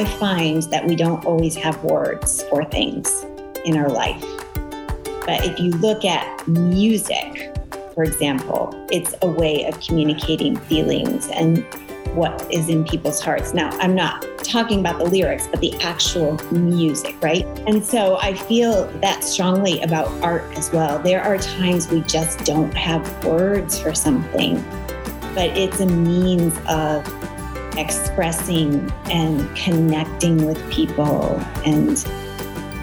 I find that we don't always have words for things in our life. But if you look at music, for example, it's a way of communicating feelings and what is in people's hearts. Now, I'm not talking about the lyrics, but the actual music, right? And so I feel that strongly about art as well. There are times we just don't have words for something, but it's a means of expressing and connecting with people and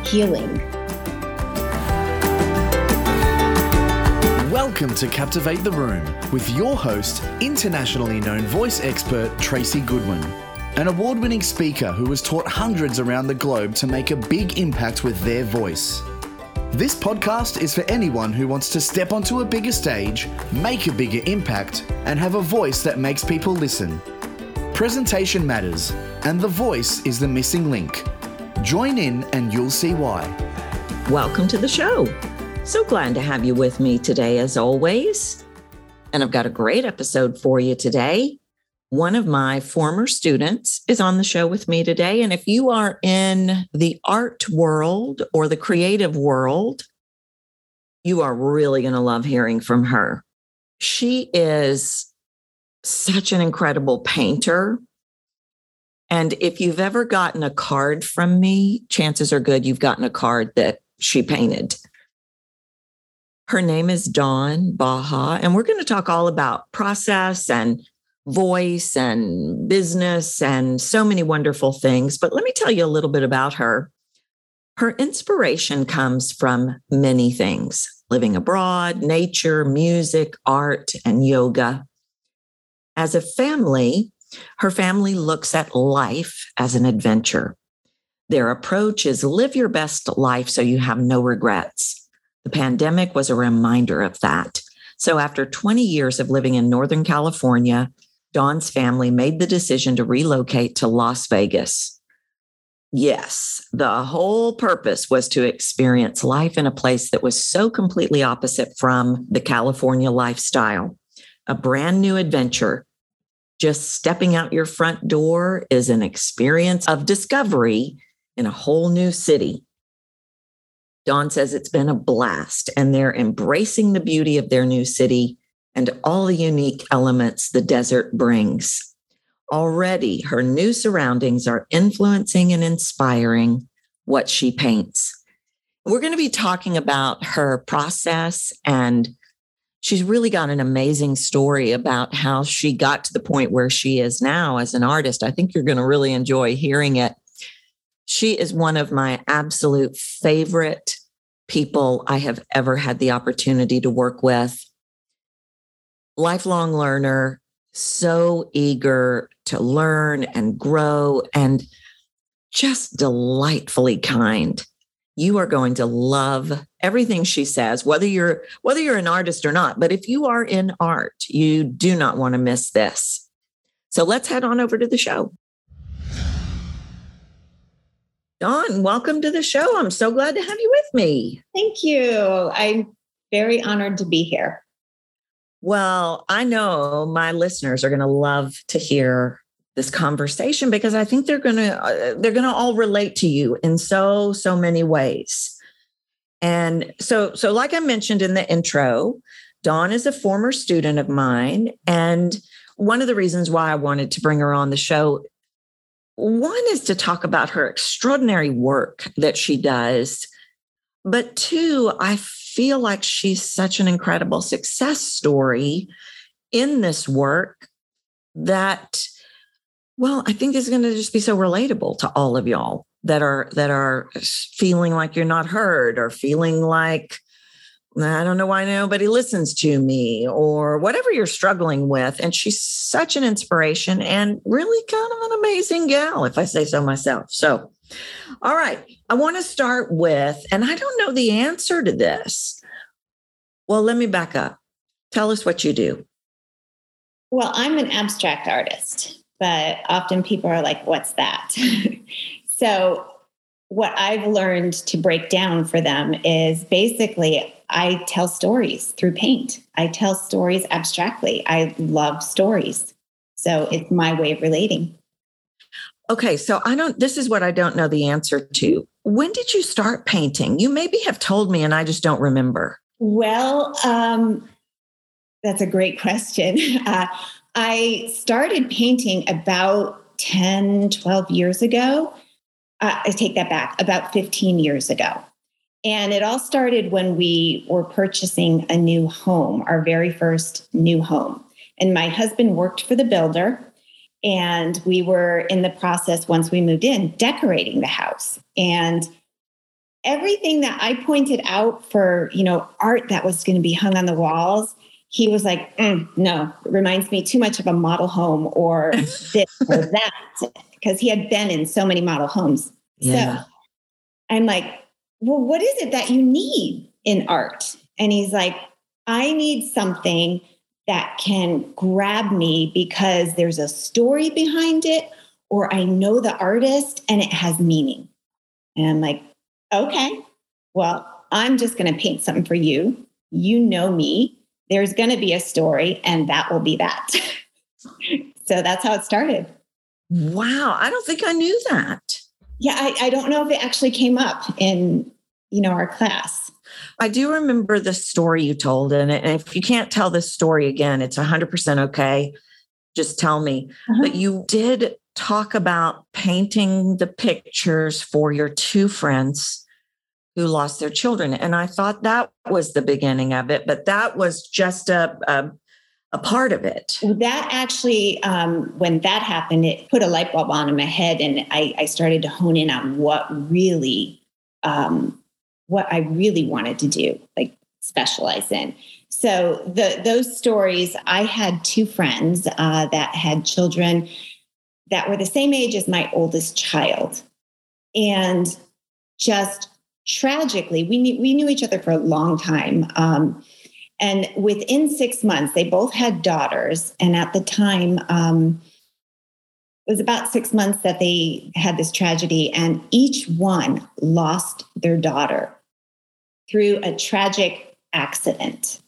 healing. Welcome to Captivate the Room with your host, internationally known voice expert Tracy Goodwin, an award-winning speaker who has taught hundreds around the globe to make a big impact with their voice. This podcast is for anyone who wants to step onto a bigger stage, make a bigger impact, and have a voice that makes people listen. Presentation matters, and the voice is the missing link. Join in and you'll see why. Welcome to the show. So glad to have you with me today, as always. And I've got a great episode for you today. One of my former students is on the show with me today. And if you are in the art world or the creative world, you are really going to love hearing from her. She is such an incredible painter. And if you've ever gotten a card from me, chances are good you've gotten a card that she painted. Her name is Dawn Baja, and we're going to talk all about process and voice and business and so many wonderful things. But let me tell you a little bit about her. Her inspiration comes from many things: living abroad, nature, music, art, and yoga. As a family, her family looks at life as an adventure. Their approach is live your best life so you have no regrets. The pandemic was a reminder of that. So after 20 years of living in Northern California, Dawn's family made the decision to relocate to Las Vegas. Yes, the whole purpose was to experience life in a place that was so completely opposite from the California lifestyle. A brand new adventure. Just stepping out your front door is an experience of discovery in a whole new city. Dawn says it's been a blast, and they're embracing the beauty of their new city and all the unique elements the desert brings. Already, her new surroundings are influencing and inspiring what she paints. We're going to be talking about her process, and she's really got an amazing story about how she got to the point where she is now as an artist. I think you're going to really enjoy hearing it. She is one of my absolute favorite people I have ever had the opportunity to work with. Lifelong learner, so eager to learn and grow, and just delightfully kind. You are going to love everything she says, whether you're an artist or not. But if you are in art, you do not want to miss this. So let's head on over to the show. Dawn, welcome to the show. I'm so glad to have you with me. Thank you. I'm very honored to be here. Well, I know my listeners are going to love to hear this conversation because I think they're going to all relate to you in so many ways. And so like I mentioned in the intro, Dawn is a former student of mine, and one of the reasons why I wanted to bring her on the show. One is to talk about her extraordinary work that she does, but two, I feel like she's such an incredible success story in this work that, well, I think is going to just be so relatable to all of y'all that are feeling like you're not heard or feeling like, I don't know why nobody listens to me or whatever you're struggling with. And she's such an inspiration and really kind of an amazing gal, if I say so myself. So, all right, I want to start with, and I don't know the answer to this. Well, let me back up. Tell us what you do. Well, I'm an abstract artist, but often people are like, what's that? So what I've learned to break down for them is basically I tell stories through paint. I tell stories abstractly. I love stories. So it's my way of relating. Okay, so this is what I don't know the answer to. When did you start painting? You maybe have told me and I just don't remember. Well, that's a great question. I started painting about 10, 12 years ago. I take that back, about 15 years ago. And it all started when we were purchasing a new home, our very first new home. And my husband worked for the builder. And we were in the process, once we moved in, decorating the house. And everything that I pointed out for, art that was going to be hung on the walls, he was like, no, it reminds me too much of a model home or this or that, because he had been in so many model homes. Yeah. So I'm like, well, what is it that you need in art? And he's like, I need something that can grab me because there's a story behind it, or I know the artist and it has meaning. And I'm like, okay, well, I'm just going to paint something for you. You know me. There's going to be a story and that will be that. So that's how it started. Wow. I don't think I knew that. Yeah. I don't know if it actually came up in, our class. I do remember the story you told. And if you can't tell this story again, it's 100% okay. Just tell me. Uh-huh. But you did talk about painting the pictures for your two friends who lost their children. And I thought that was the beginning of it, but that was just a part of it. That actually, when that happened, it put a light bulb on in my head. And I started to hone in on what I really wanted to do, like specialize in. So those stories, I had two friends that had children that were the same age as my oldest child. And just tragically, we knew each other for a long time. And within 6 months, they both had daughters. And at the time, it was about 6 months that they had this tragedy, and each one lost their daughter through a tragic accident.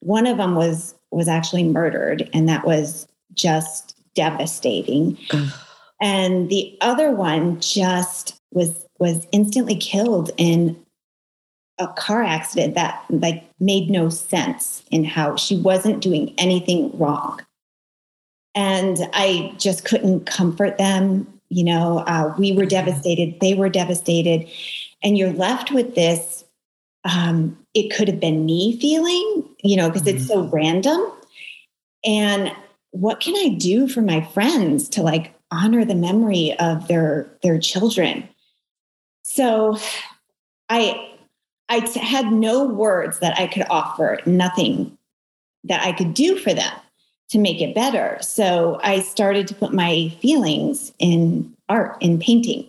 One of them was actually murdered, and that was just devastating. And the other one just was instantly killed in a car accident that made no sense in how she wasn't doing anything wrong. And I just couldn't comfort them. We were devastated. They were devastated. And you're left with this, it could have been me feeling, because it's so random. And what can I do for my friends to honor the memory of their children? So I had no words that I could offer, nothing that I could do for them to make it better. So I started to put my feelings in art, in painting.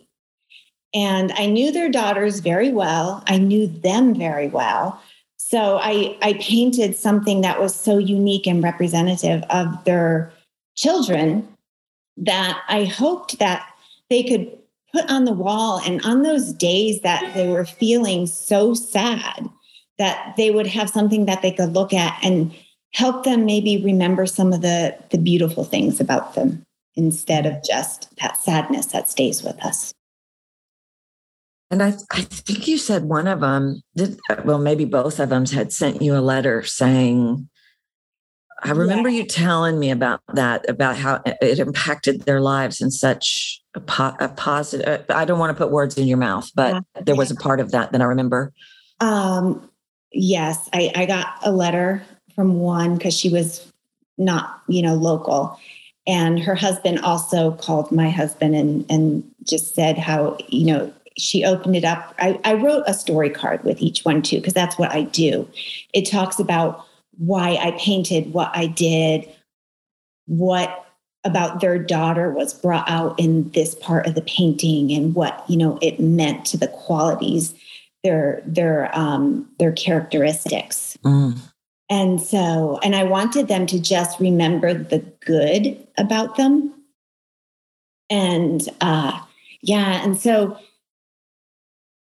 And I knew their daughters very well. I knew them very well. So I painted something that was so unique and representative of their children that I hoped that they could put on the wall. And on those days that they were feeling so sad, that they would have something that they could look at and help them maybe remember some of the beautiful things about them instead of just that sadness that stays with us. And I think you said one of them, maybe both of them had sent you a letter saying, I remember you telling me about that, about how it impacted their lives in such a positive, I don't want to put words in your mouth, but there was a part of that I remember. Yes, I got a letter from one, because she was not, local. And her husband also called my husband and just said how, she opened it up. I wrote a story card with each one too, because that's what I do. It talks about why I painted, what I did, what about their daughter was brought out in this part of the painting, and what, it meant to the qualities, their characteristics. Mm. And so, I wanted them to just remember the good about them. And and so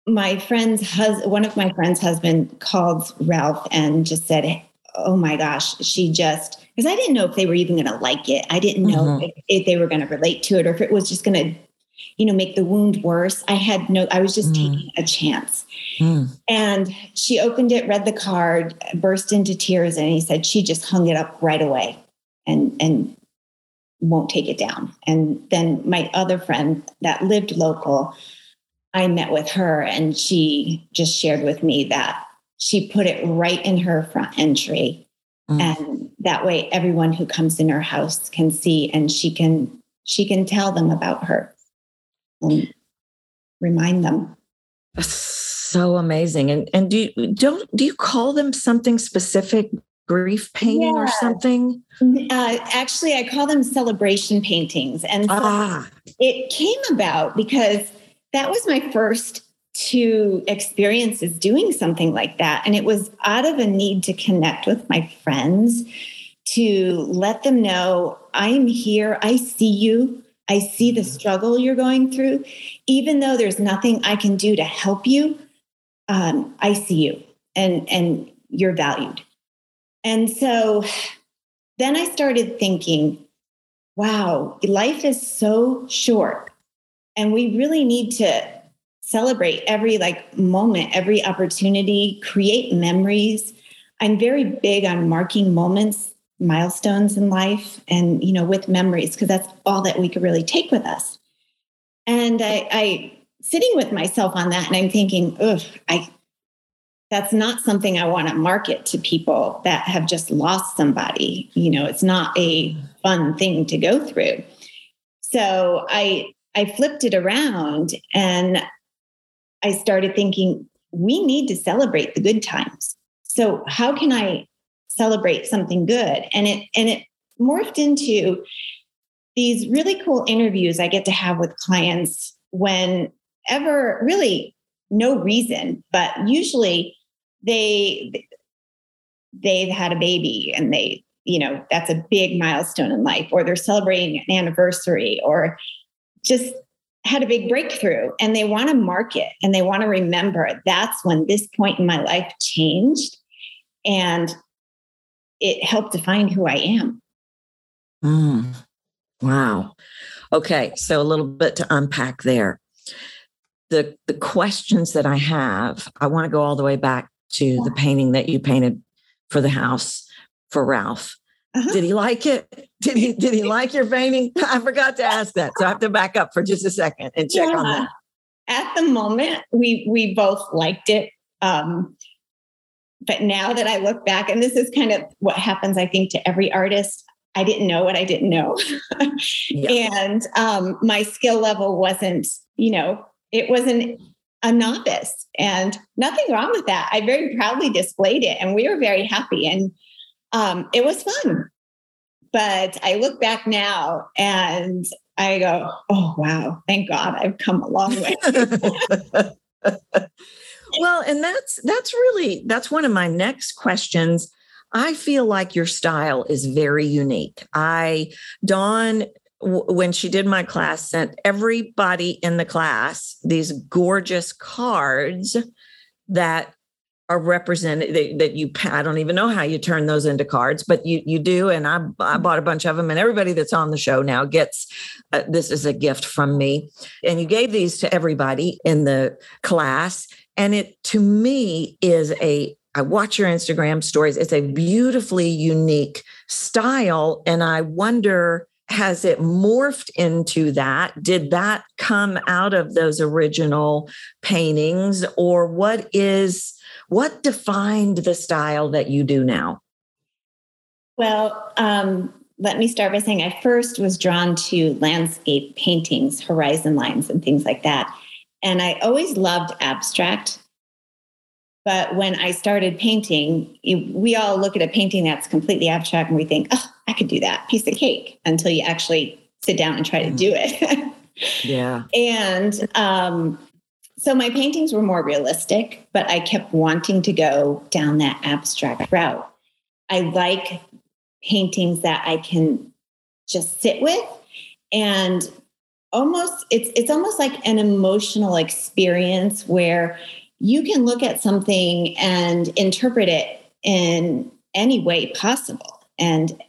one of my friend's husband called Ralph and just said, oh my gosh, she just because I didn't know if they were even going to like it. I didn't know if they were going to relate to it, or if it was just going to, you know, make the wound worse. I was just taking a chance. And she opened it, read the card, burst into tears. And he said, she just hung it up right away and won't take it down. And then my other friend that lived local, I met with her and she just shared with me that she put it right in her front entry. And that way everyone who comes in her house can see, and she can tell them about her and remind them. That's so amazing. And do you call them something specific? Grief painting or something? Actually, I call them celebration paintings. And so it came about because that was my first two experiences doing something like that. And it was out of a need to connect with my friends, to let them know, I'm here. I see you. I see the struggle you're going through. Even though there's nothing I can do to help you, I see you and you're valued. And so then I started thinking, wow, life is so short and we really need to celebrate every moment, every opportunity, create memories. I'm very big on marking moments, milestones in life, and, you know, with memories, because that's all that we could really take with us. And I sitting with myself on that and I'm thinking, that's not something I want to market to people that have just lost somebody. You know, it's not a fun thing to go through. So I flipped it around and I started thinking, we need to celebrate the good times. So how can I celebrate something good? And it morphed into these really cool interviews I get to have with clients whenever, really no reason, but usually they've had a baby and they, you know, that's a big milestone in life, or they're celebrating an anniversary, or just had a big breakthrough, and they want to mark it and they want to remember, that's when this point in my life changed and it helped define who I am. Wow. Okay. So a little bit to unpack there. The questions that I have, I want to go all the way back to the painting that you painted for the house for Ralph. Did he like it? Did he like your painting? I forgot to ask that. So I have to back up for just a second and check on that. At the moment, we both liked it. But now that I look back, and this is kind of what happens, I think, to every artist, I didn't know what I didn't know. And my skill level wasn't, you know, it wasn't a novice, and nothing wrong with that. I very proudly displayed it and we were very happy, and it was fun. But I look back now and I go, oh, wow, thank God I've come a long way. Well, and that's one of my next questions. I feel like your style is very unique. Dawn, when she did my class, sent everybody in the class these gorgeous cards that are represented, that you, I don't even know how you turn those into cards, but you do. And I bought a bunch of them, and everybody that's on the show now gets, this is a gift from me. And you gave these to everybody in the class. And it, to me, I watch your Instagram stories. It's a beautifully unique style. And I wonder, has it morphed into that? Did that come out of those original paintings, or what defined the style that you do now? Well, let me start by saying I first was drawn to landscape paintings, horizon lines and things like that. And I always loved abstract. But when I started painting, we all look at a painting that's completely abstract and we think, oh, I could do that, piece of cake, until you actually sit down and try to do it. And so my paintings were more realistic, but I kept wanting to go down that abstract route. I like paintings that I can just sit with, and almost it's almost like an emotional experience where you can look at something and interpret it in any way possible. And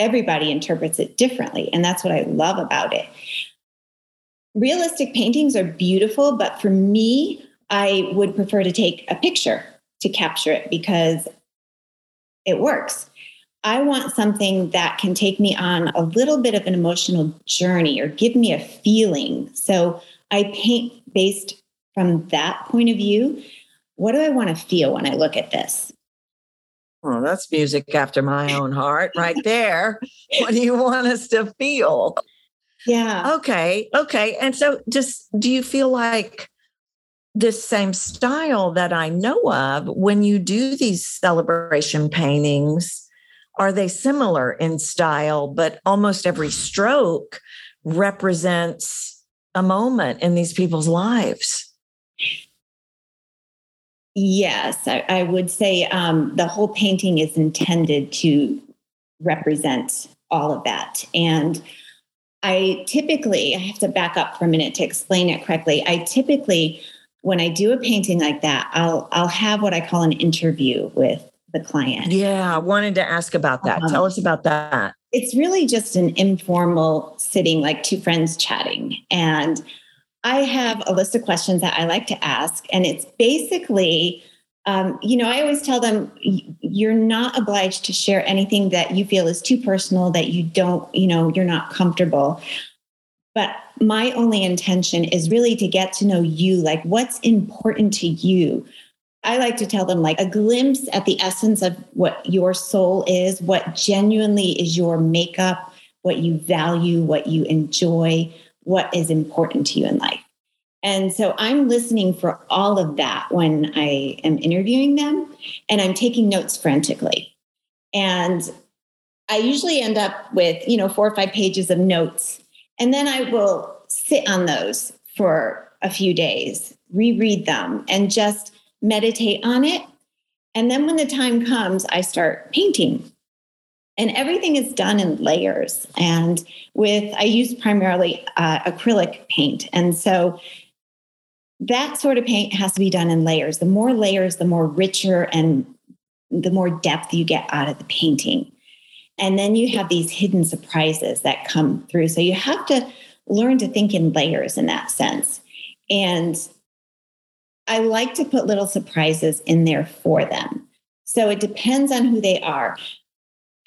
everybody interprets it differently. And that's what I love about it. Realistic paintings are beautiful, but for me, I would prefer to take a picture to capture it because it works. I want something that can take me on a little bit of an emotional journey or give me a feeling. So I paint based from that point of view. What do I want to feel when I look at this? Well, that's music after my own heart right there. What do you want us to feel? Yeah. Okay. And so just, do you feel like this same style that I know of, when you do these celebration paintings, are they similar in style, but almost every stroke represents a moment in these people's lives? Yes, I would say the whole painting is intended to represent all of that. And I have to back up for a minute to explain it correctly. I typically, when I do a painting like that, I'll have what I call an interview with the client. Yeah, I wanted to ask about that. Tell us about that. It's really just an informal sitting, like two friends chatting. And I have a list of questions that I like to ask. And it's basically, I always tell them, you're not obliged to share anything that you feel is too personal, that you don't, you're not comfortable. But my only intention is really to get to know you, like what's important to you. I like to tell them like a glimpse at the essence of what your soul is, what genuinely is your makeup, what you value, what you enjoy, what is important to you in life. And so I'm listening for all of that when I am interviewing them, and I'm taking notes frantically. And I usually end up with, 4 or 5 pages of notes. And then I will sit on those for a few days, reread them, and just meditate on it. And then when the time comes, I start painting. And everything is done in layers. And I use primarily acrylic paint. And so that sort of paint has to be done in layers. The more layers, the more richer and the more depth you get out of the painting. And then you have these hidden surprises that come through. So you have to learn to think in layers in that sense. And I like to put little surprises in there for them. So it depends on who they are.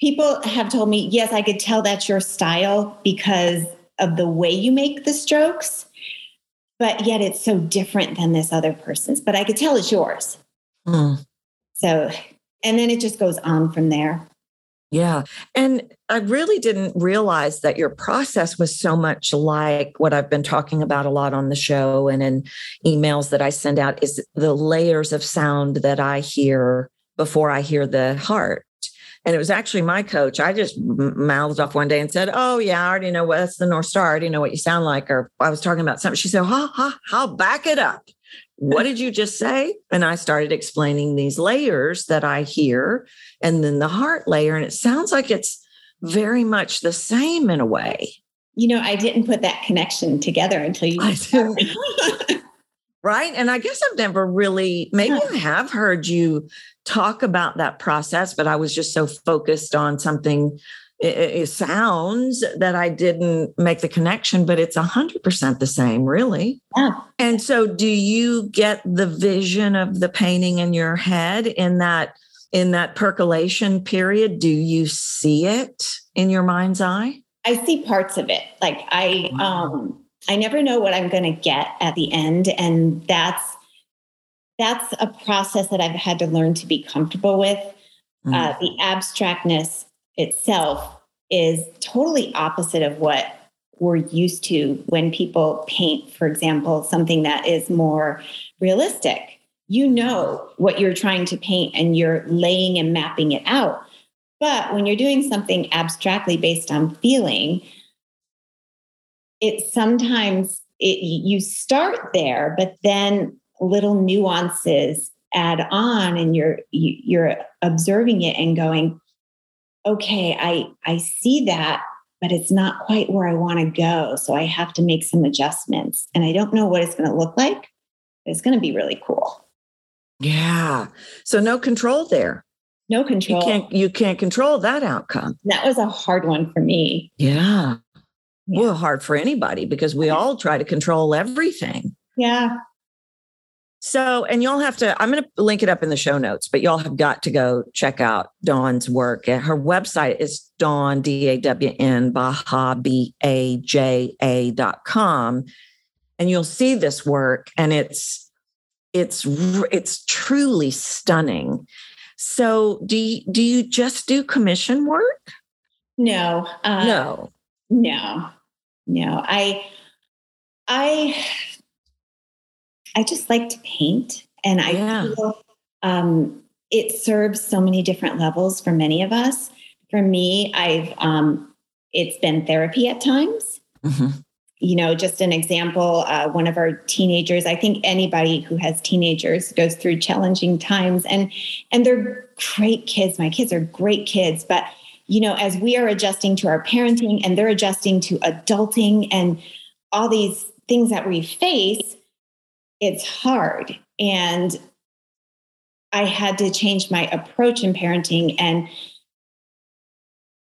People have told me, yes, I could tell that's your style because of the way you make the strokes, but yet it's so different than this other person's, but I could tell it's yours. Mm. So, and then it just goes on from there. Yeah. And I really didn't realize that your process was so much like what I've been talking about a lot on the show and in emails that I send out is the layers of sound that I hear before I hear the heart. And it was actually my coach. I just mouthed off one day and said, oh, yeah, I already know what's the North Star. I already know what you sound like. Or I was talking about something. She said, I'll back it up. What did you just say? And I started explaining these layers that I hear and then the heart layer. And it sounds like it's very much the same in a way. I didn't put that connection together until you. I did. Right. And I guess I've never really, I have heard you talk about that process, but I was just so focused on something, it sounds that I didn't make the connection, but it's 100% the same, really. Yeah. And so do you get the vision of the painting in your head in that percolation period? Do you see it in your mind's eye? I see parts of it. Like I never know what I'm going to get at the end. And that's a process that I've had to learn to be comfortable with. Mm. The abstractness itself is totally opposite of what we're used to when people paint, for example, something that is more realistic. You know what you're trying to paint and you're laying and mapping it out. But when you're doing something abstractly based on feeling, you start there, but then little nuances add on and you're observing it and going, okay, I see that, but it's not quite where I want to go. So I have to make some adjustments and I don't know what it's going to look like, but it's going to be really cool. Yeah. So no control there. no control. You can't control that outcome. That was a hard one for me. Yeah. Yeah. Well, hard for anybody because we all try to control everything. Yeah. So, and you'll have to, I'm going to link it up in the show notes, but y'all have got to go check out Dawn's work. Her website is Dawn, D-A-W-N, Baja, B-A-J-A.com. And you'll see this work and it's truly stunning. So do you just do commission work? No. No. I just like to paint, and I feel it serves so many different levels for many of us. For me, it's been therapy at times. Mm-hmm. You know, just an example, one of our teenagers, I think anybody who has teenagers goes through challenging times, and they're great kids. My kids are great kids, but you know, as we are adjusting to our parenting and they're adjusting to adulting and all these things that we face, it's hard. And I had to change my approach in parenting, and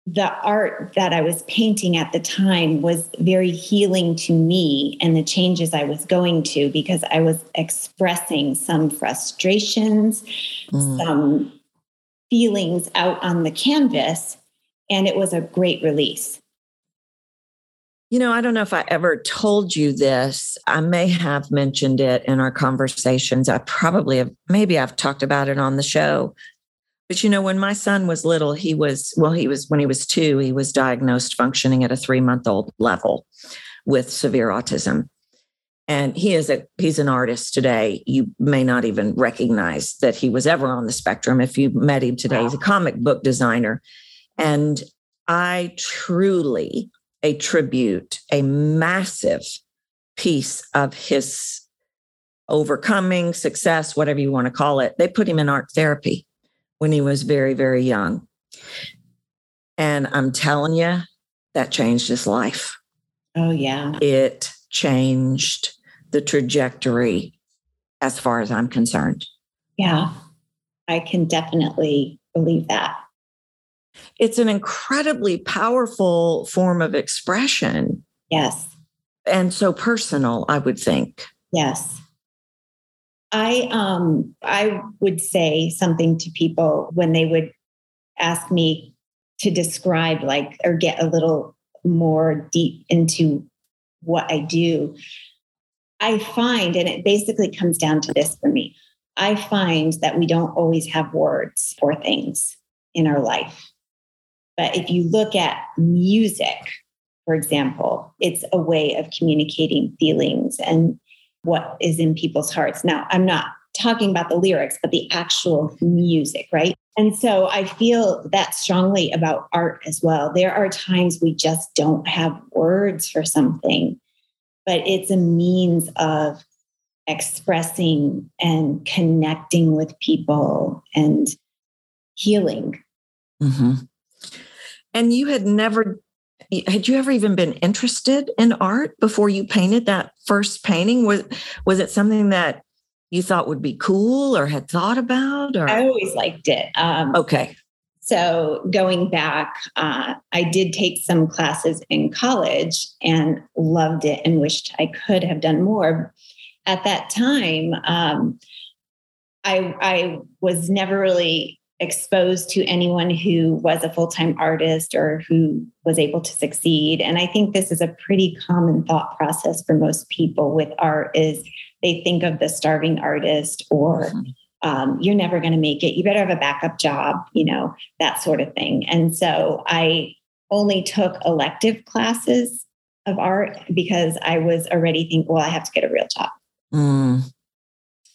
the art that I was painting at the time was very healing to me and the changes I was going to, because I was expressing some frustrations, some feelings out on the canvas, and it was a great release. You know, I don't know if I ever told you this. I may have mentioned it in our conversations. I probably have, maybe I've talked about it on the show. But, you know, when my son was little, when he was 2, he was diagnosed functioning at a 3-month-old level with severe autism. And he's an artist today. You may not even recognize that he was ever on the spectrum. If you met him today, he's a comic book designer. And I truly attribute a massive piece of his overcoming, success, whatever you want to call it. They put him in art therapy when he was very, very young. And I'm telling you, that changed his life. Oh, yeah. It changed the trajectory as far as I'm concerned. Yeah, I can definitely believe that. It's an incredibly powerful form of expression. Yes. And so personal, I would think. Yes. I would say something to people when they would ask me to describe, like, or get a little more deep into what I do. I find, and it basically comes down to this for me, I find that we don't always have words for things in our life. But if you look at music, for example, it's a way of communicating feelings and what is in people's hearts. Now, I'm not talking about the lyrics, but the actual music, right? And so I feel that strongly about art as well. There are times we just don't have words for something, but it's a means of expressing and connecting with people and healing. Mm-hmm. And you had you ever even been interested in art before you painted that first painting? Was it something that you thought would be cool or had thought about? Or? I always liked it. Okay. So going back, I did take some classes in college and loved it and wished I could have done more. At that time, I was never really exposed to anyone who was a full-time artist or who was able to succeed. And I think this is a pretty common thought process for most people with art, is they think of the starving artist or you're never going to make it. You better have a backup job, you know, that sort of thing. And so I only took elective classes of art because I was already thinking, well, I have to get a real job. Mm.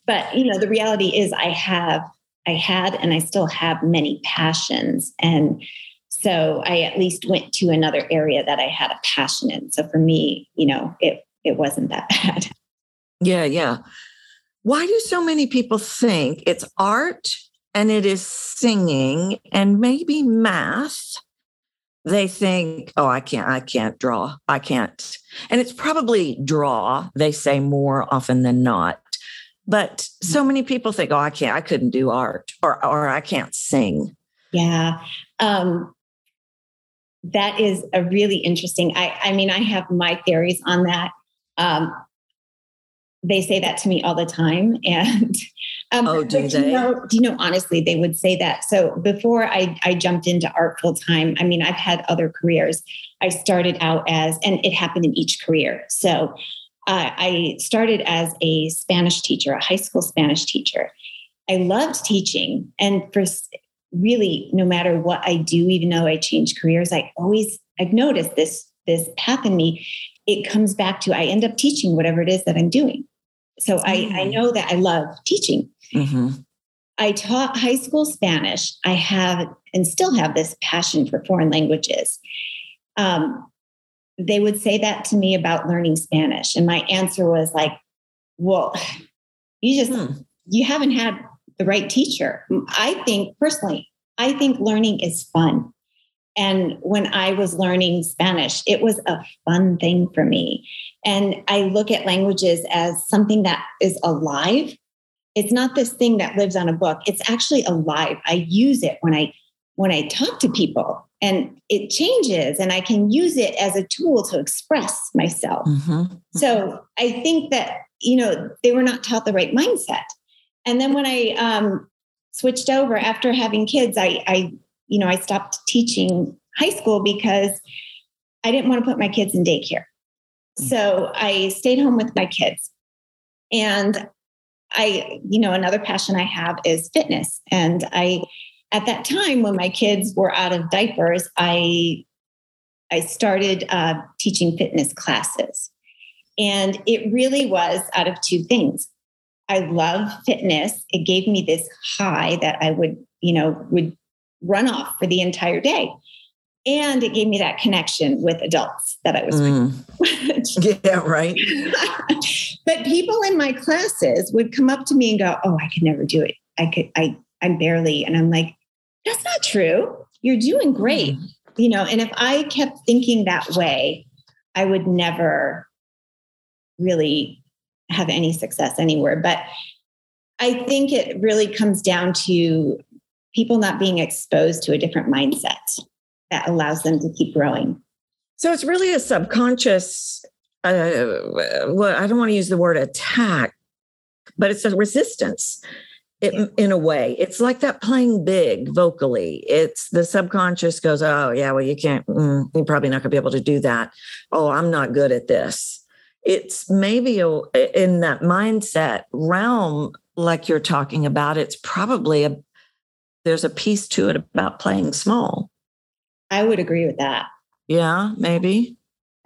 But, you know, the reality is I had and I still have many passions. And so I at least went to another area that I had a passion in. So for me, you know, it wasn't that bad. Yeah, yeah. Why do so many people think it's art and it is singing and maybe math? They think, oh, I can't draw. I can't. And it's probably draw, they say more often than not. But so many people think, oh, I couldn't do art or I can't sing. Yeah. That is a really interesting, I mean, I have my theories on that. They say that to me all the time. And do they? You know, honestly, they would say that. So before I jumped into art full time, I mean, I've had other careers. I started out as, and it happened in each career. So I started as a Spanish teacher, a high school Spanish teacher. I loved teaching. And for really, no matter what I do, even though I change careers, I've noticed this path in me. It comes back to, I end up teaching whatever it is that I'm doing. So I know that I love teaching. Mm-hmm. I taught high school Spanish. I have, and still have, this passion for foreign languages. They would say that to me about learning Spanish. And my answer was like, well, you haven't had the right teacher. I think learning is fun. And when I was learning Spanish, it was a fun thing for me. And I look at languages as something that is alive. It's not this thing that lives on a book. It's actually alive. I use it when I talk to people, and it changes, and I can use it as a tool to express myself. Mm-hmm. So I think that, you know, they were not taught the right mindset. And then when I switched over after having kids, I stopped teaching high school because I didn't want to put my kids in daycare. So I stayed home with my kids. And another passion I have is fitness. And at that time when my kids were out of diapers, I started teaching fitness classes. And it really was out of two things. I love fitness. It gave me this high that I would run off for the entire day. And it gave me that connection with adults that I was with. Yeah, right. But people in my classes would come up to me and go, oh, I could never do it. I'm barely. And I'm like, that's not true. You're doing great. You know, and if I kept thinking that way, I would never really have any success anywhere. But I think it really comes down to people not being exposed to a different mindset that allows them to keep growing. So it's really a subconscious, I don't want to use the word attack, but it's a resistance in a way. It's like that playing big vocally. It's the subconscious goes, oh yeah, well, you can't, you're probably not gonna be able to do that. Oh, I'm not good at this. It's maybe in that mindset realm, like you're talking about, it's probably there's a piece to it about playing small. I would agree with that. Yeah, maybe.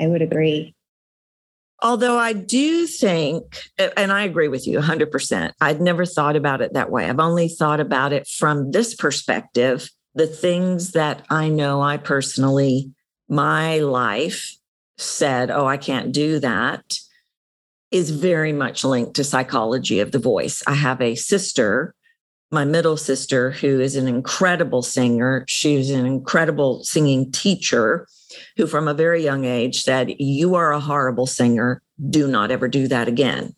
I would agree. Although I do think, and I agree with you 100%. I'd never thought about it that way. I've only thought about it from this perspective, the things that I know I personally, my life said, oh, I can't do that, is very much linked to psychology of the voice. I have a sister, my middle sister, who is an incredible singer. She's an incredible singing teacher who from a very young age said, you are a horrible singer. Do not ever do that again.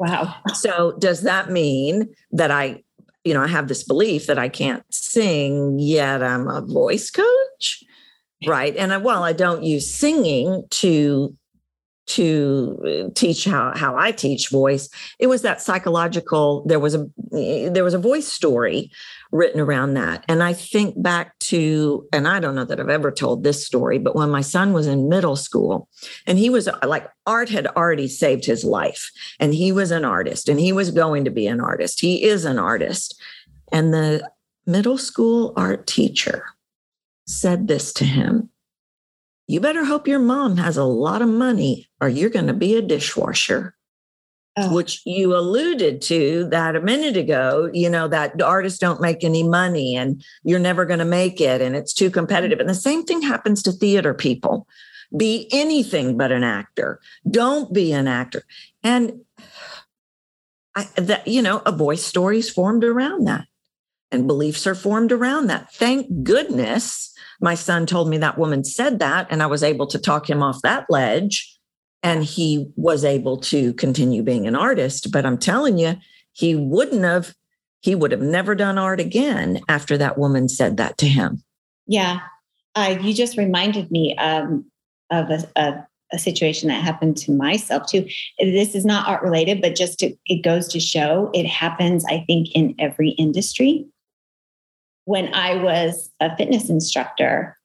Wow. So does that mean that I have this belief that I can't sing, yet I'm a voice coach? Right. And I don't use singing to teach how I teach voice, it was that psychological, there was a voice story written around that. And I think back to, and I don't know that I've ever told this story, but when my son was in middle school and he was like, art had already saved his life and he was an artist and he was going to be an artist. He is an artist. And the middle school art teacher said this to him. You better hope your mom has a lot of money or you're going to be a dishwasher, which you alluded to that a minute ago, you know, that artists don't make any money and you're never going to make it and it's too competitive. And the same thing happens to theater people. Be anything but an actor. Don't be an actor. And, a voice story's formed around that and beliefs are formed around that. Thank goodness. My son told me that woman said that, and I was able to talk him off that ledge, and he was able to continue being an artist. But I'm telling you, he wouldn't have, he would have never done art again after that woman said that to him. Yeah. You just reminded me of a situation that happened to myself too. This is not art related, but just it goes to show it happens, I think, in every industry. When I was a fitness instructor,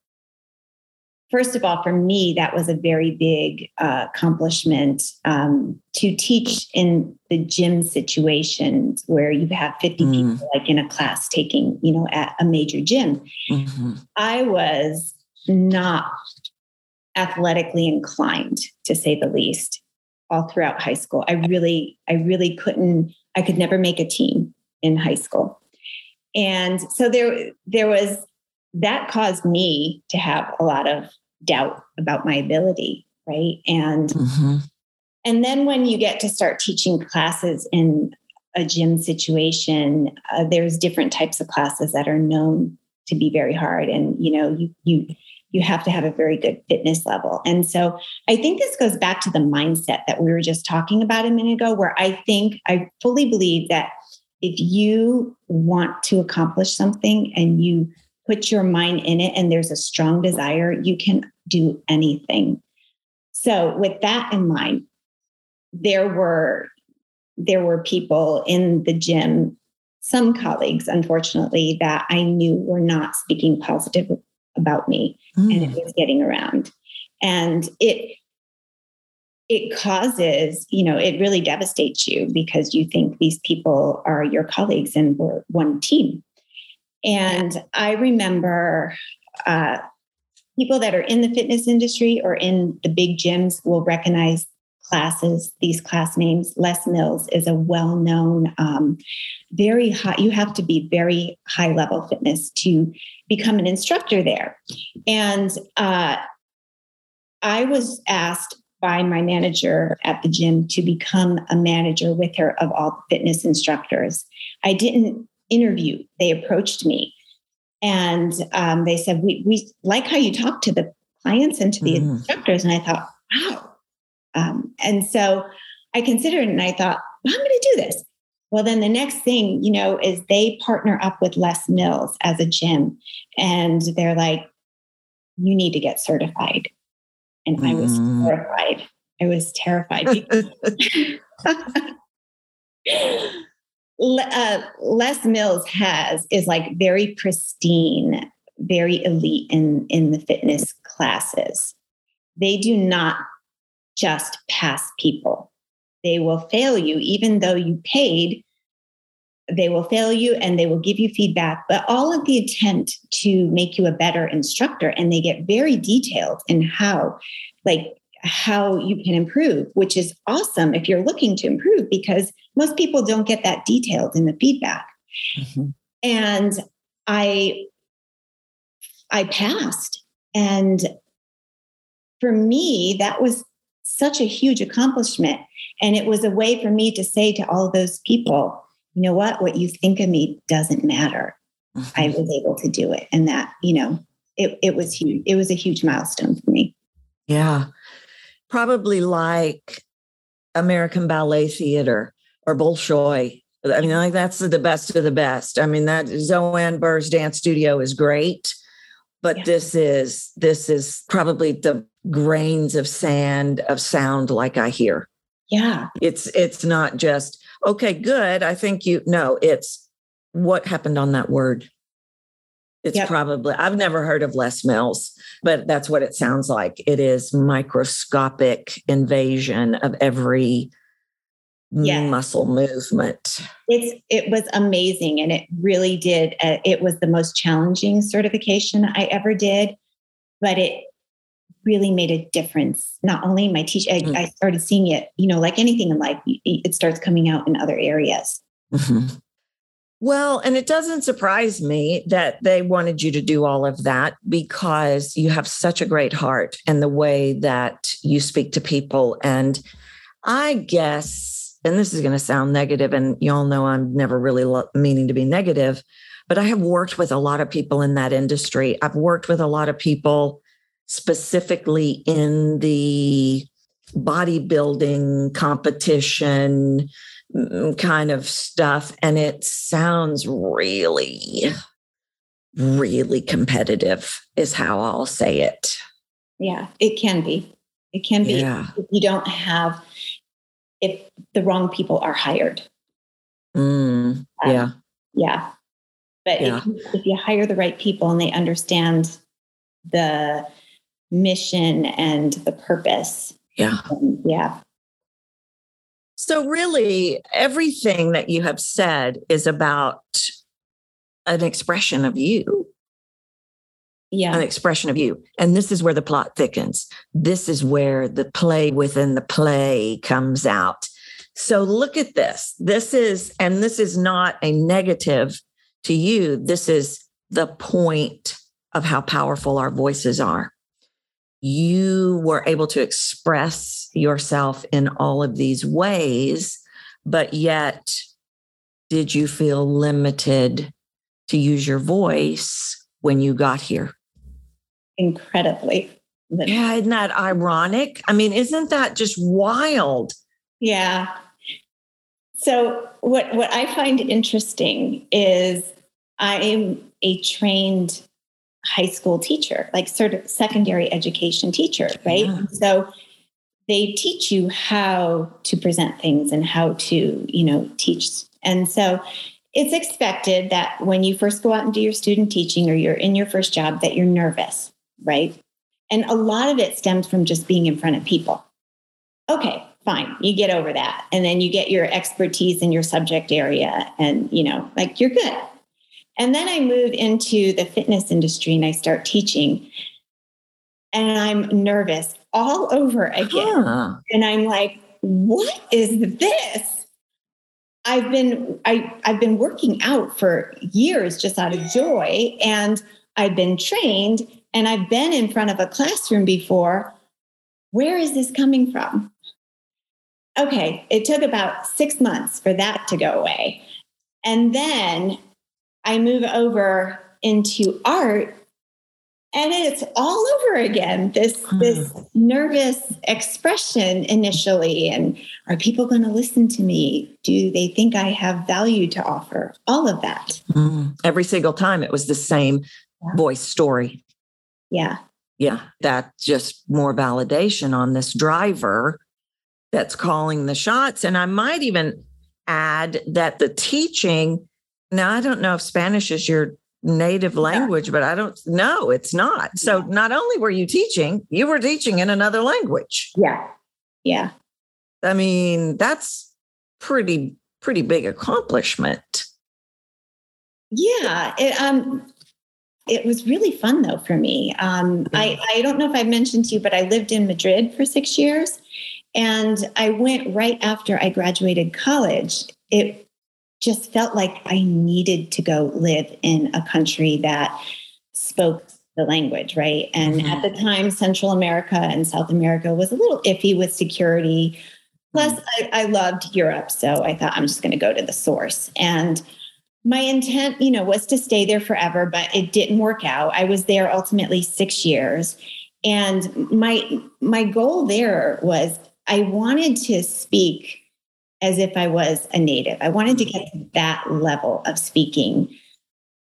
first of all, for me, that was a very big accomplishment to teach in the gym situations where you have 50 people like in a class taking, at a major gym. Mm-hmm. I was not athletically inclined, to say the least, all throughout high school. I really couldn't, I could never make a team in high school. And so there was, that caused me to have a lot of doubt about my ability, right? And and then when you get to start teaching classes in a gym situation, there's different types of classes that are known to be very hard, and you have to have a very good fitness level. And so I think this goes back to the mindset that we were just talking about a minute ago, where I fully believe that if you want to accomplish something and you put your mind in it and there's a strong desire, you can do anything. So with that in mind, there were people in the gym, some colleagues, unfortunately, that I knew were not speaking positive about me, and it was getting around. And it causes, it really devastates you, because you think these people are your colleagues and we're one team. And I remember people that are in the fitness industry or in the big gyms will recognize classes, these class names. Les Mills is a well-known, very high, you have to be very high level fitness to become an instructor there. And I was asked by my manager at the gym to become a manager with her of all the fitness instructors. I didn't interview. They approached me, and they said, we like how you talk to the clients and to the instructors. And I thought, wow. And so I considered it, and I thought, well, I'm going to do this. Well, then the next thing, is they partner up with Les Mills as a gym, and they're like, you need to get certified. And I was terrified. I was terrified. Les Mills is like very pristine, very elite in the fitness classes. They do not just pass people. They will fail you, even though you paid, they will fail you and they will give you feedback, but all of the intent to make you a better instructor. And they get very detailed in how you can improve, which is awesome if you're looking to improve, because most people don't get that detailed in the feedback. And I passed. And for me, that was such a huge accomplishment. And it was a way for me to say to all those people, you know what you think of me doesn't matter. I was able to do it. And that, it was huge. It was a huge milestone for me. Yeah. Probably like American Ballet Theater or Bolshoi. I mean, like that's the best of the best. I mean, that Zoanne Burr's dance studio is great, but this is probably the grains of sand of sound like I hear. Yeah. It's not just, okay, good. I think it's what happened on that word. It's probably, I've never heard of Les Mills, but that's what it sounds like. It is microscopic invasion of every muscle movement. It was amazing. And it really did. It was the most challenging certification I ever did, but it really made a difference. Not only my teaching, I started seeing it, like anything in life, it starts coming out in other areas. Mm-hmm. Well, and it doesn't surprise me that they wanted you to do all of that, because you have such a great heart and the way that you speak to people. And I guess, and this is going to sound negative, and y'all know I'm never really meaning to be negative, but I have worked with a lot of people in that industry. I've worked with a lot of people specifically in the bodybuilding competition kind of stuff. And it sounds really, really competitive is how I'll say it. Yeah, it can be. It can be. Yeah. If you don't have, if the wrong people are hired. Yeah. Yeah. But yeah. If you hire the right people and they understand the mission and the purpose. Yeah. Yeah. So really everything that you have said is about an expression of you. Yeah. An expression of you. And this is where the plot thickens. This is where the play within the play comes out. So look at this. This is not a negative to you. This is the point of how powerful our voices are. You were able to express yourself in all of these ways, but yet did you feel limited to use your voice when you got here? Incredibly. Yeah, isn't that ironic? I mean, isn't that just wild? Yeah. So what I find interesting is I am a trained high school teacher, like sort of secondary education teacher, right? Yeah. So they teach you how to present things and how to, teach. And so it's expected that when you first go out and do your student teaching or you're in your first job that you're nervous, right? And a lot of it stems from just being in front of people. Okay, fine. You get over that. And then you get your expertise in your subject area and, you're good. And then I move into the fitness industry and I start teaching and I'm nervous all over again. Huh. And I'm like, what is this? I've been working out for years just out of joy, and I've been trained and I've been in front of a classroom before. Where is this coming from? Okay, it took about 6 months for that to go away. And then I move over into art and it's all over again. This nervous expression initially. And are people going to listen to me? Do they think I have value to offer? All of that. Every single time it was the same voice story. Yeah. Yeah. That's just more validation on this driver that's calling the shots. And I might even add that the teaching. Now, I don't know if Spanish is your native language, but I don't know. It's not. So not only were you teaching, you were teaching in another language. Yeah. Yeah. I mean, that's pretty big accomplishment. Yeah. It was really fun, though, for me. I don't know if I mentioned to you, but I lived in Madrid for 6 years and I went right after I graduated college. It just felt like I needed to go live in a country that spoke the language, right? And at the time, Central America and South America was a little iffy with security. Plus, I loved Europe, so I thought I'm just going to go to the source. And my intent, was to stay there forever, but it didn't work out. I was there ultimately 6 years. And my goal there was I wanted to speak as if I was a native. I wanted to get to that level of speaking.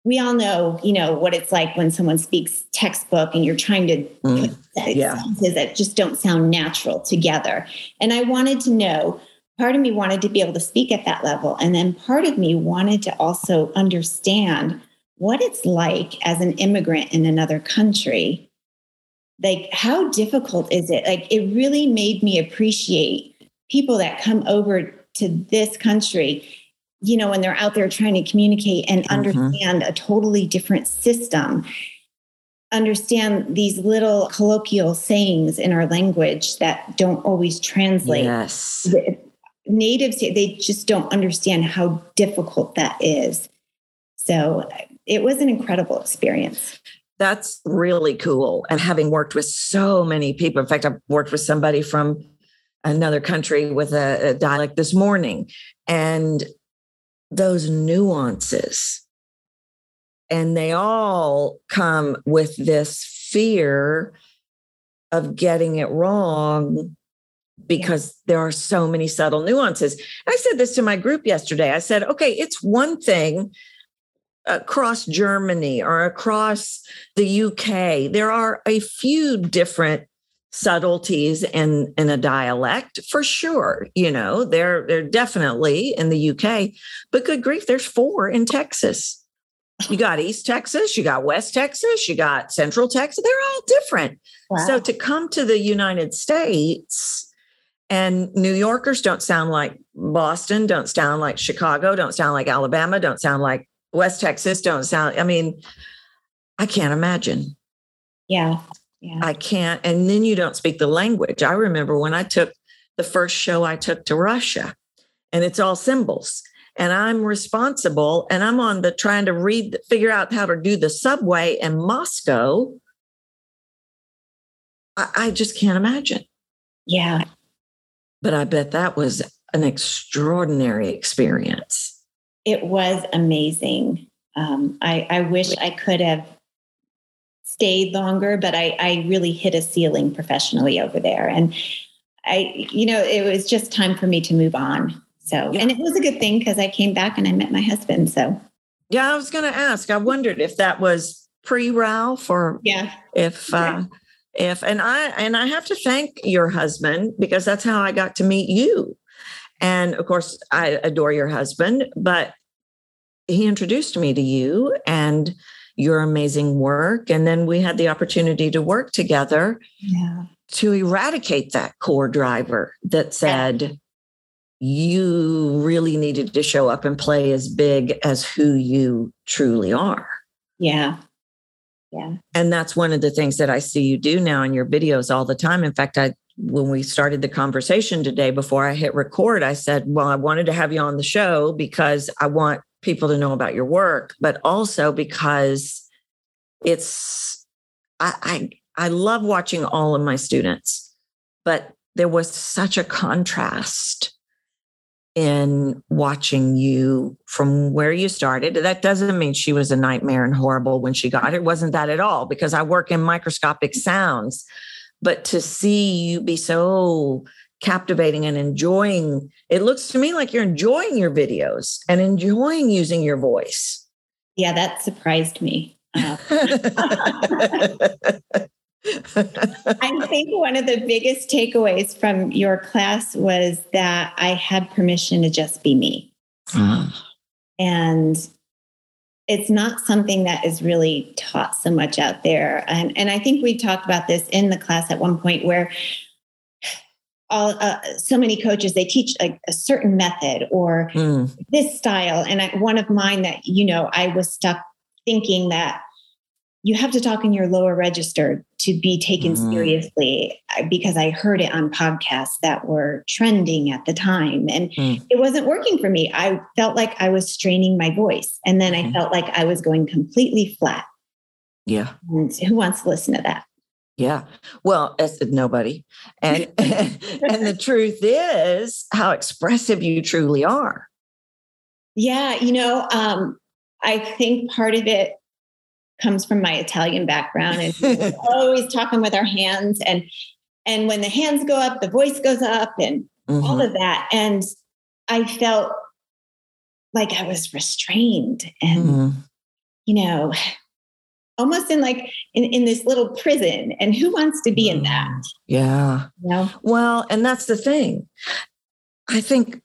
We all know, what it's like when someone speaks textbook and you're trying to put sentences that just don't sound natural together. And I wanted to know, part of me wanted to be able to speak at that level. And then part of me wanted to also understand what it's like as an immigrant in another country. Like, how difficult is it? Like, it really made me appreciate people that come over to this country, when they're out there trying to communicate and understand a totally different system, understand these little colloquial sayings in our language that don't always translate. Yes. Natives, they just don't understand how difficult that is. So it was an incredible experience. That's really cool. And having worked with so many people, in fact, I've worked with somebody from another country with a dialect this morning, and those nuances. And they all come with this fear of getting it wrong because there are so many subtle nuances. I said this to my group yesterday. I said, okay, it's one thing across Germany or across the UK. There are a few different subtleties in a dialect for sure. You know, they're definitely in the UK, but good grief, there's 4 in Texas. You got East Texas, you got West Texas, you got Central Texas. They're all different. Wow. So to come to the United States, and New Yorkers don't sound like Boston, don't sound like Chicago, don't sound like Alabama, don't sound like West Texas, don't sound, I mean, I can't imagine. Yeah. Yeah. I can't. And then you don't speak the language. I remember when I took the first show I took to Russia, and it's all symbols, and I'm responsible, and I'm on the trying to read, figure out how to do the subway in Moscow. I just can't imagine. Yeah. But I bet that was an extraordinary experience. It was amazing. I wish I could have stayed longer, but I really hit a ceiling professionally over there. And I, you know, it was just time for me to move on. So, and it was a good thing because I came back and I met my husband. So. Yeah, I was going to ask, I wondered if that was pre-Ralph or and I have to thank your husband, because that's how I got to meet you. And of course I adore your husband, but he introduced me to you and your amazing work. And then we had the opportunity to work together to eradicate that core driver that said, you really needed to show up and play as big as who you truly are. Yeah. Yeah. And that's one of the things that I see you do now in your videos all the time. In fact, when we started the conversation today, before I hit record, I said, well, I wanted to have you on the show because I want people to know about your work, but also because it's, I love watching all of my students, but there was such a contrast in watching you from where you started. That doesn't mean she was a nightmare and horrible when she got it. It wasn't that at all, because I work in microscopic sounds, but to see you be so captivating and enjoying, it looks to me like you're enjoying your videos and enjoying using your voice. Yeah, that surprised me. I think one of the biggest takeaways from your class was that I had permission to just be me. And it's not something that is really taught so much out there. And I think we talked about this in the class at one point, where so many coaches, they teach like a certain method or this style. And one of mine that, you know, I was stuck thinking that you have to talk in your lower register to be taken seriously, because I heard it on podcasts that were trending at the time. And it wasn't working for me. I felt like I was straining my voice. And then I felt like I was going completely flat. Yeah. And who wants to listen to that? Yeah. Well, nobody. And and the truth is how expressive you truly are. Yeah. You know, I think part of it comes from my Italian background, and we're always talking with our hands. And when the hands go up, the voice goes up, and all of that. And I felt like I was restrained and, you know, almost in like in this little prison, and who wants to be in that? Yeah. You know? Well, and that's the thing. I think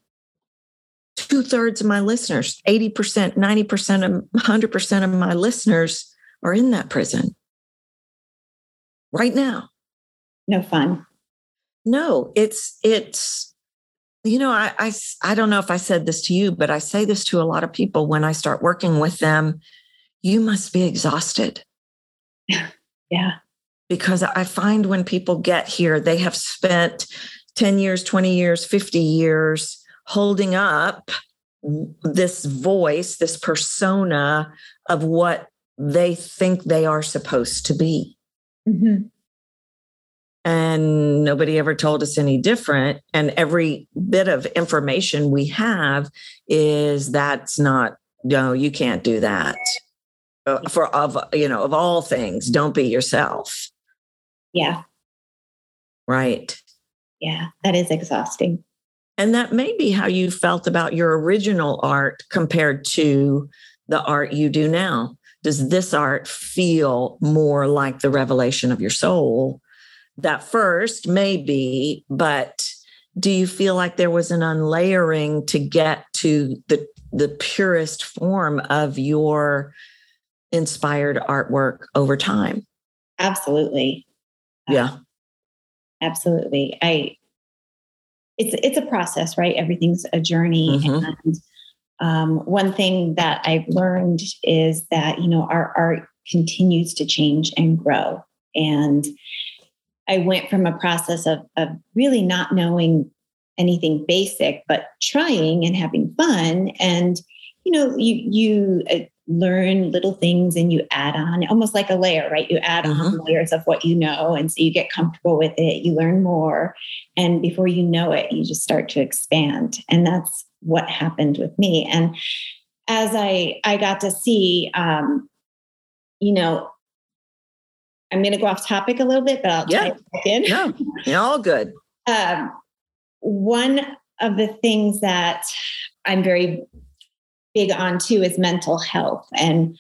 2/3 of my listeners, 80%, 90%, 100% of my listeners are in that prison right now. No fun. No, it's, you know, I don't know if I said this to you, but I say this to a lot of people when I start working with them. You must be exhausted. Yeah. Because I find when people get here, they have spent 10 years, 20 years, 50 years holding up this voice, this persona of what they think they are supposed to be. And nobody ever told us any different. And every bit of information we have is that's not, no, you can't do that. Of all things, don't be yourself. Yeah. Right. Yeah, that is exhausting. And that may be how you felt about your original art compared to the art you do now. Does this art feel more like the revelation of your soul? That first, maybe, but do you feel like there was an unlayering to get to the purest form of your inspired artwork over time? Absolutely. Yeah. Absolutely. It's a process, right? Everything's a journey. Mm-hmm. And one thing that I've learned is that, you know, our art continues to change and grow. And I went from a process of really not knowing anything basic, but trying and having fun. And, you know, you learn little things and you add on, almost like a layer, right? You add on layers of what you know. And so you get comfortable with it, you learn more. And before you know it, you just start to expand. And that's what happened with me. And as I got to see, you know, I'm going to go off topic a little bit, but I'll tie it back in. No, you're all good. One of the things that I'm very big on too is mental health. And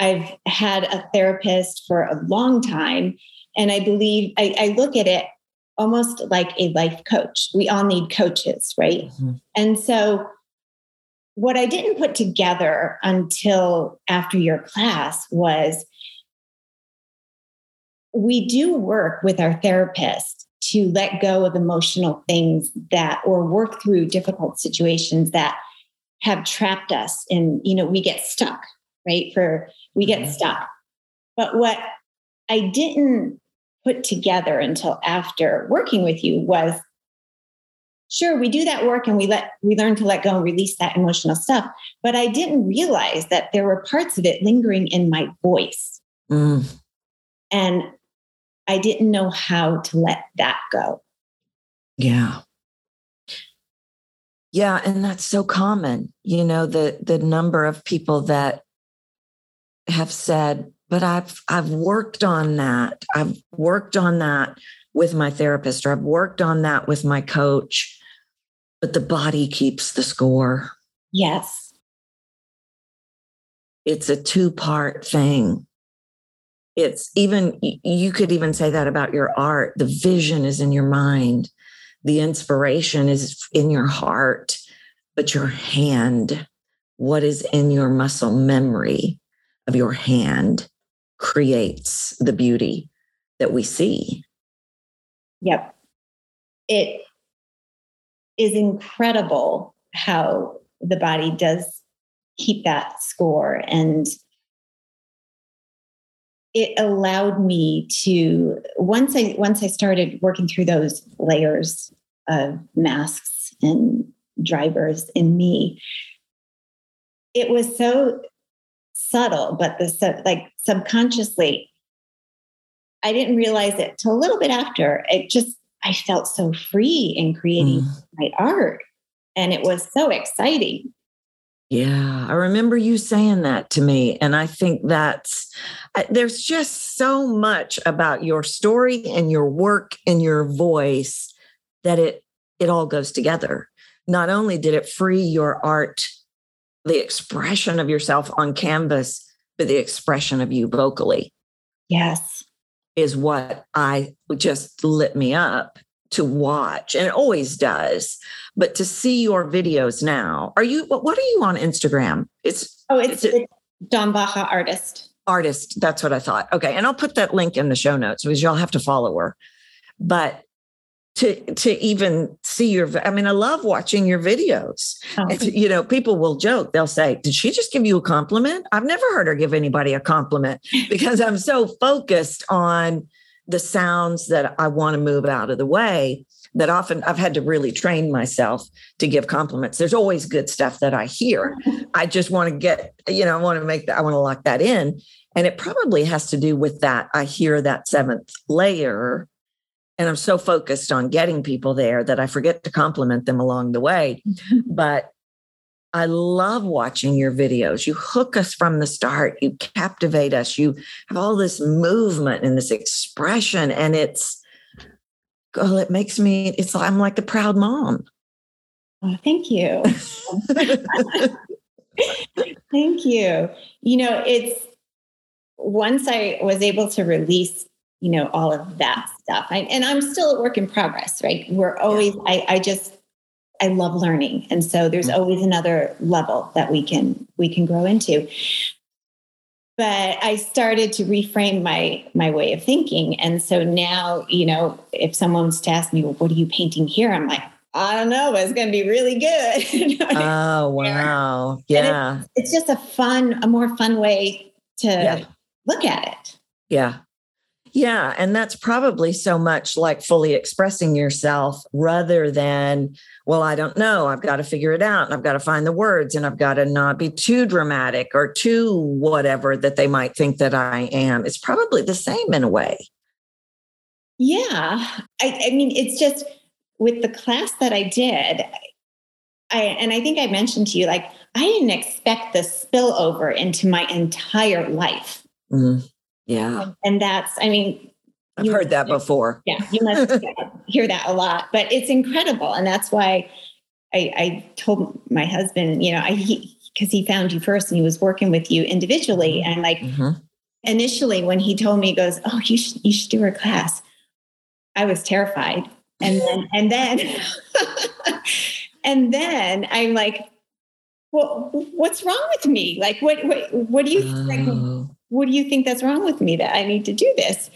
I've had a therapist for a long time. And I believe I look at it almost like a life coach. We all need coaches, right? Mm-hmm. And so what I didn't put together until after your class was we do work with our therapist to let go of emotional things that, or work through difficult situations that have trapped us. And, you know, we get stuck, right? But what I didn't put together until after working with you was, sure, we do that work and we learn to let go and release that emotional stuff. But I didn't realize that there were parts of it lingering in my voice. Mm. And I didn't know how to let that go. Yeah. Yeah. And that's so common, you know, the number of people that have said, but I've worked on that. I've worked on that with my therapist, or I've worked on that with my coach, but the body keeps the score. Yes. It's a 2-part thing. It's even, you could even say that about your art. The vision is in your mind. The inspiration is in your heart, but your hand, what is in your muscle memory of your hand creates the beauty that we see. Yep. It is incredible how the body does keep that score, and it allowed me to, once I started working through those layers of masks and drivers in me, it was so subtle, but subconsciously, I didn't realize it till a little bit after. I felt so free in creating my art, and it was so exciting. Yeah, I remember you saying that to me. And I think there's just so much about your story and your work and your voice that it all goes together. Not only did it free your art, the expression of yourself on canvas, but the expression of you vocally. Yes. Is what I just lit me up to watch, and it always does. But to see your videos now, what are you on Instagram? It's Dawn Baja artist. That's what I thought. Okay. And I'll put that link in the show notes because y'all have to follow her. But to even see I love watching your videos. Oh. You know, people will joke. They'll say, did she just give you a compliment? I've never heard her give anybody a compliment because I'm so focused on the sounds that I want to move out of the way that often I've had to really train myself to give compliments. There's always good stuff that I hear. I just want to get, you know, I want to lock that in. And it probably has to do with that. I hear that 7th layer, and I'm so focused on getting people there that I forget to compliment them along the way. But I love watching your videos. You hook us from the start. You captivate us. You have all this movement and this expression. And it's, girl, it makes me, it's like, I'm like the proud mom. Oh, thank you. Thank you. You know, it's once I was able to release, you know, all of that stuff, and I'm still a work in progress, right? We're always, I love learning. And so there's always another level that we can grow into. But I started to reframe my way of thinking. And so now, you know, if someone was to ask me, well, what are you painting here? I'm like, I don't know, but it's going to be really good. You know, oh, wow. Yeah. It's just a more fun way to look at it. Yeah. Yeah. And that's probably so much like fully expressing yourself rather than, well, I don't know, I've got to figure it out, and I've got to find the words, and I've got to not be too dramatic or too whatever that they might think that I am. It's probably the same in a way. Yeah. I mean, it's just with the class that I did, and I think I mentioned to you, like, I didn't expect the spillover into my entire life. Mm-hmm. Yeah. And that's, I mean, I've heard that before. Yeah. You must hear that a lot, but it's incredible. And that's why I told my husband, you know, because he found you first and he was working with you individually. And like initially when he told me, he goes, oh, you should do her class. I was terrified. And then I'm like, well, what's wrong with me? Like, what do you think? What do you think that's wrong with me that I need to do this?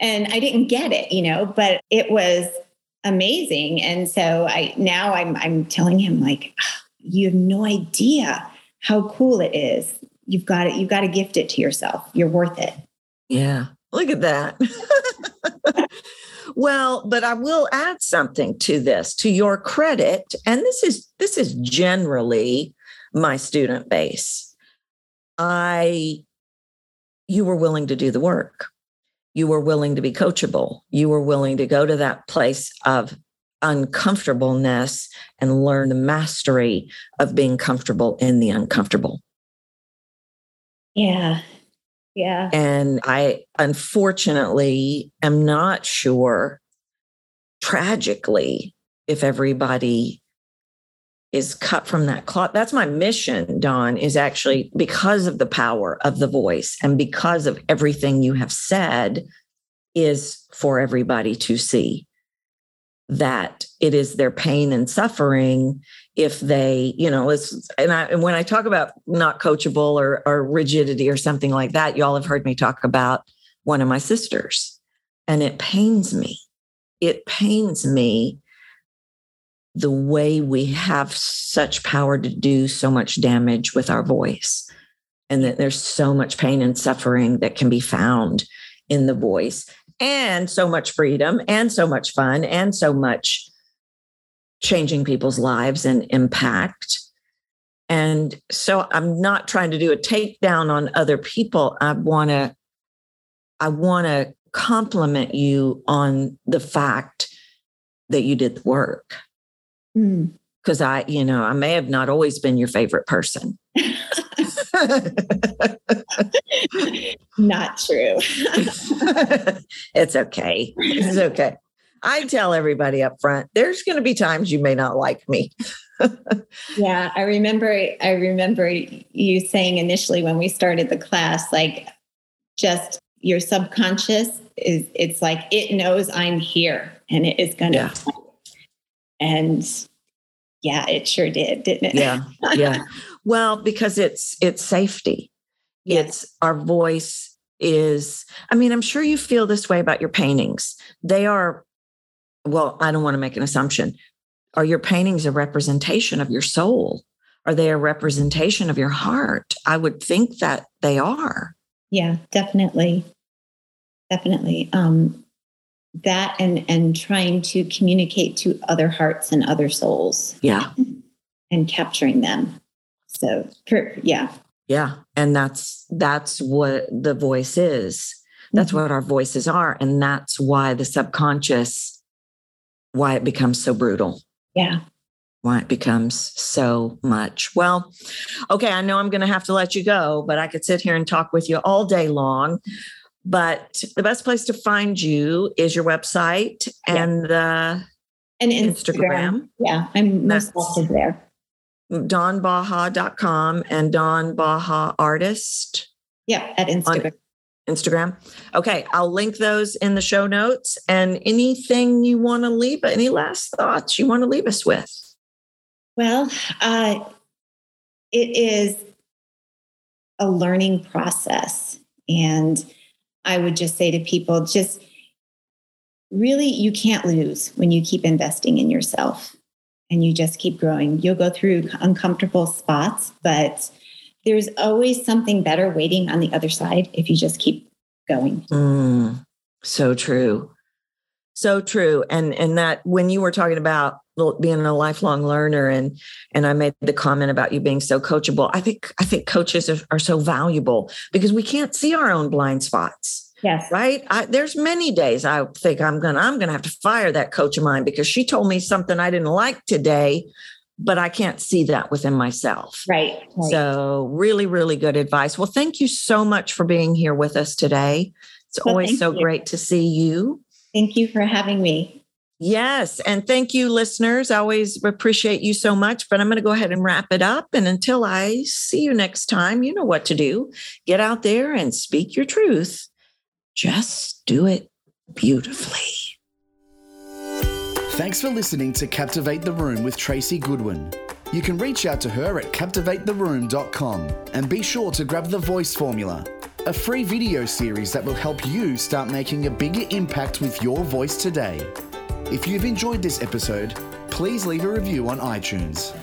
And I didn't get it, you know, but it was amazing. And so I'm telling him, like, you have no idea how cool it is. You've got to gift it to yourself. You're worth it. Yeah. Look at that. Well, but I will add something to this, to your credit. And this is generally my student base. You were willing to do the work. You were willing to be coachable. You were willing to go to that place of uncomfortableness and learn the mastery of being comfortable in the uncomfortable. Yeah. Yeah. And I unfortunately am not sure, tragically, if everybody is cut from that cloth. That's my mission, Dawn, is actually, because of the power of the voice and because of everything you have said, is for everybody to see that it is their pain and suffering if they, you know, and when I talk about not coachable or rigidity or something like that, y'all have heard me talk about one of my sisters, and it pains me. It pains me the way we have such power to do so much damage with our voice, and that there's so much pain and suffering that can be found in the voice, and so much freedom and so much fun and so much changing people's lives and impact. And so I'm not trying to do a takedown on other people. I want to compliment you on the fact that you did the work. Because I may have not always been your favorite person. Not true. It's okay. It's okay. I tell everybody up front, there's going to be times you may not like me. Yeah, I remember you saying initially when we started the class, like, just your subconscious it's like, it knows I'm here and it is going to. Yeah. And yeah, it sure did, didn't it? Yeah, yeah. Well, because it's safety. Yeah. It's our voice is, I mean, I'm sure you feel this way about your paintings. They are, well, I don't want to make an assumption. Are your paintings a representation of your soul? Are they a representation of your heart? I would think that they are. Yeah, definitely. Definitely. That and trying to communicate to other hearts and other souls. Yeah. And capturing them. So, yeah. Yeah. And that's what the voice is. That's what our voices are. And that's why the subconscious, why it becomes so brutal. Yeah. Why it becomes so much. Well, okay. I know I'm going to have to let you go, but I could sit here and talk with you all day long. But the best place to find you is your website and and Instagram. Yeah, I'm most active there. DawnBaja.com and Dawn Baja Artist. Yeah, at Instagram. Okay, I'll link those in the show notes. And anything you want to leave, any last thoughts you want to leave us with? Well, it is a learning process. And I would just say to people, just really, you can't lose when you keep investing in yourself and you just keep growing. You'll go through uncomfortable spots, but there's always something better waiting on the other side if you just keep going. So true. So true. And that when you were talking about being a lifelong learner and I made the comment about you being so coachable, I think coaches are so valuable because we can't see our own blind spots. Yes. Right. There's many days I think I'm going to have to fire that coach of mine because she told me something I didn't like today, but I can't see that within myself. Right. So really, really good advice. Well, thank you so much for being here with us today. It's always so great to see you. Thank you for having me. Yes. And thank you, listeners. I always appreciate you so much, but I'm going to go ahead and wrap it up. And until I see you next time, you know what to do. Get out there and speak your truth. Just do it beautifully. Thanks for listening to Captivate the Room with Tracy Goodwin. You can reach out to her at captivatetheroom.com and be sure to grab The Voice Formula, a free video series that will help you start making a bigger impact with your voice today. If you've enjoyed this episode, please leave a review on iTunes.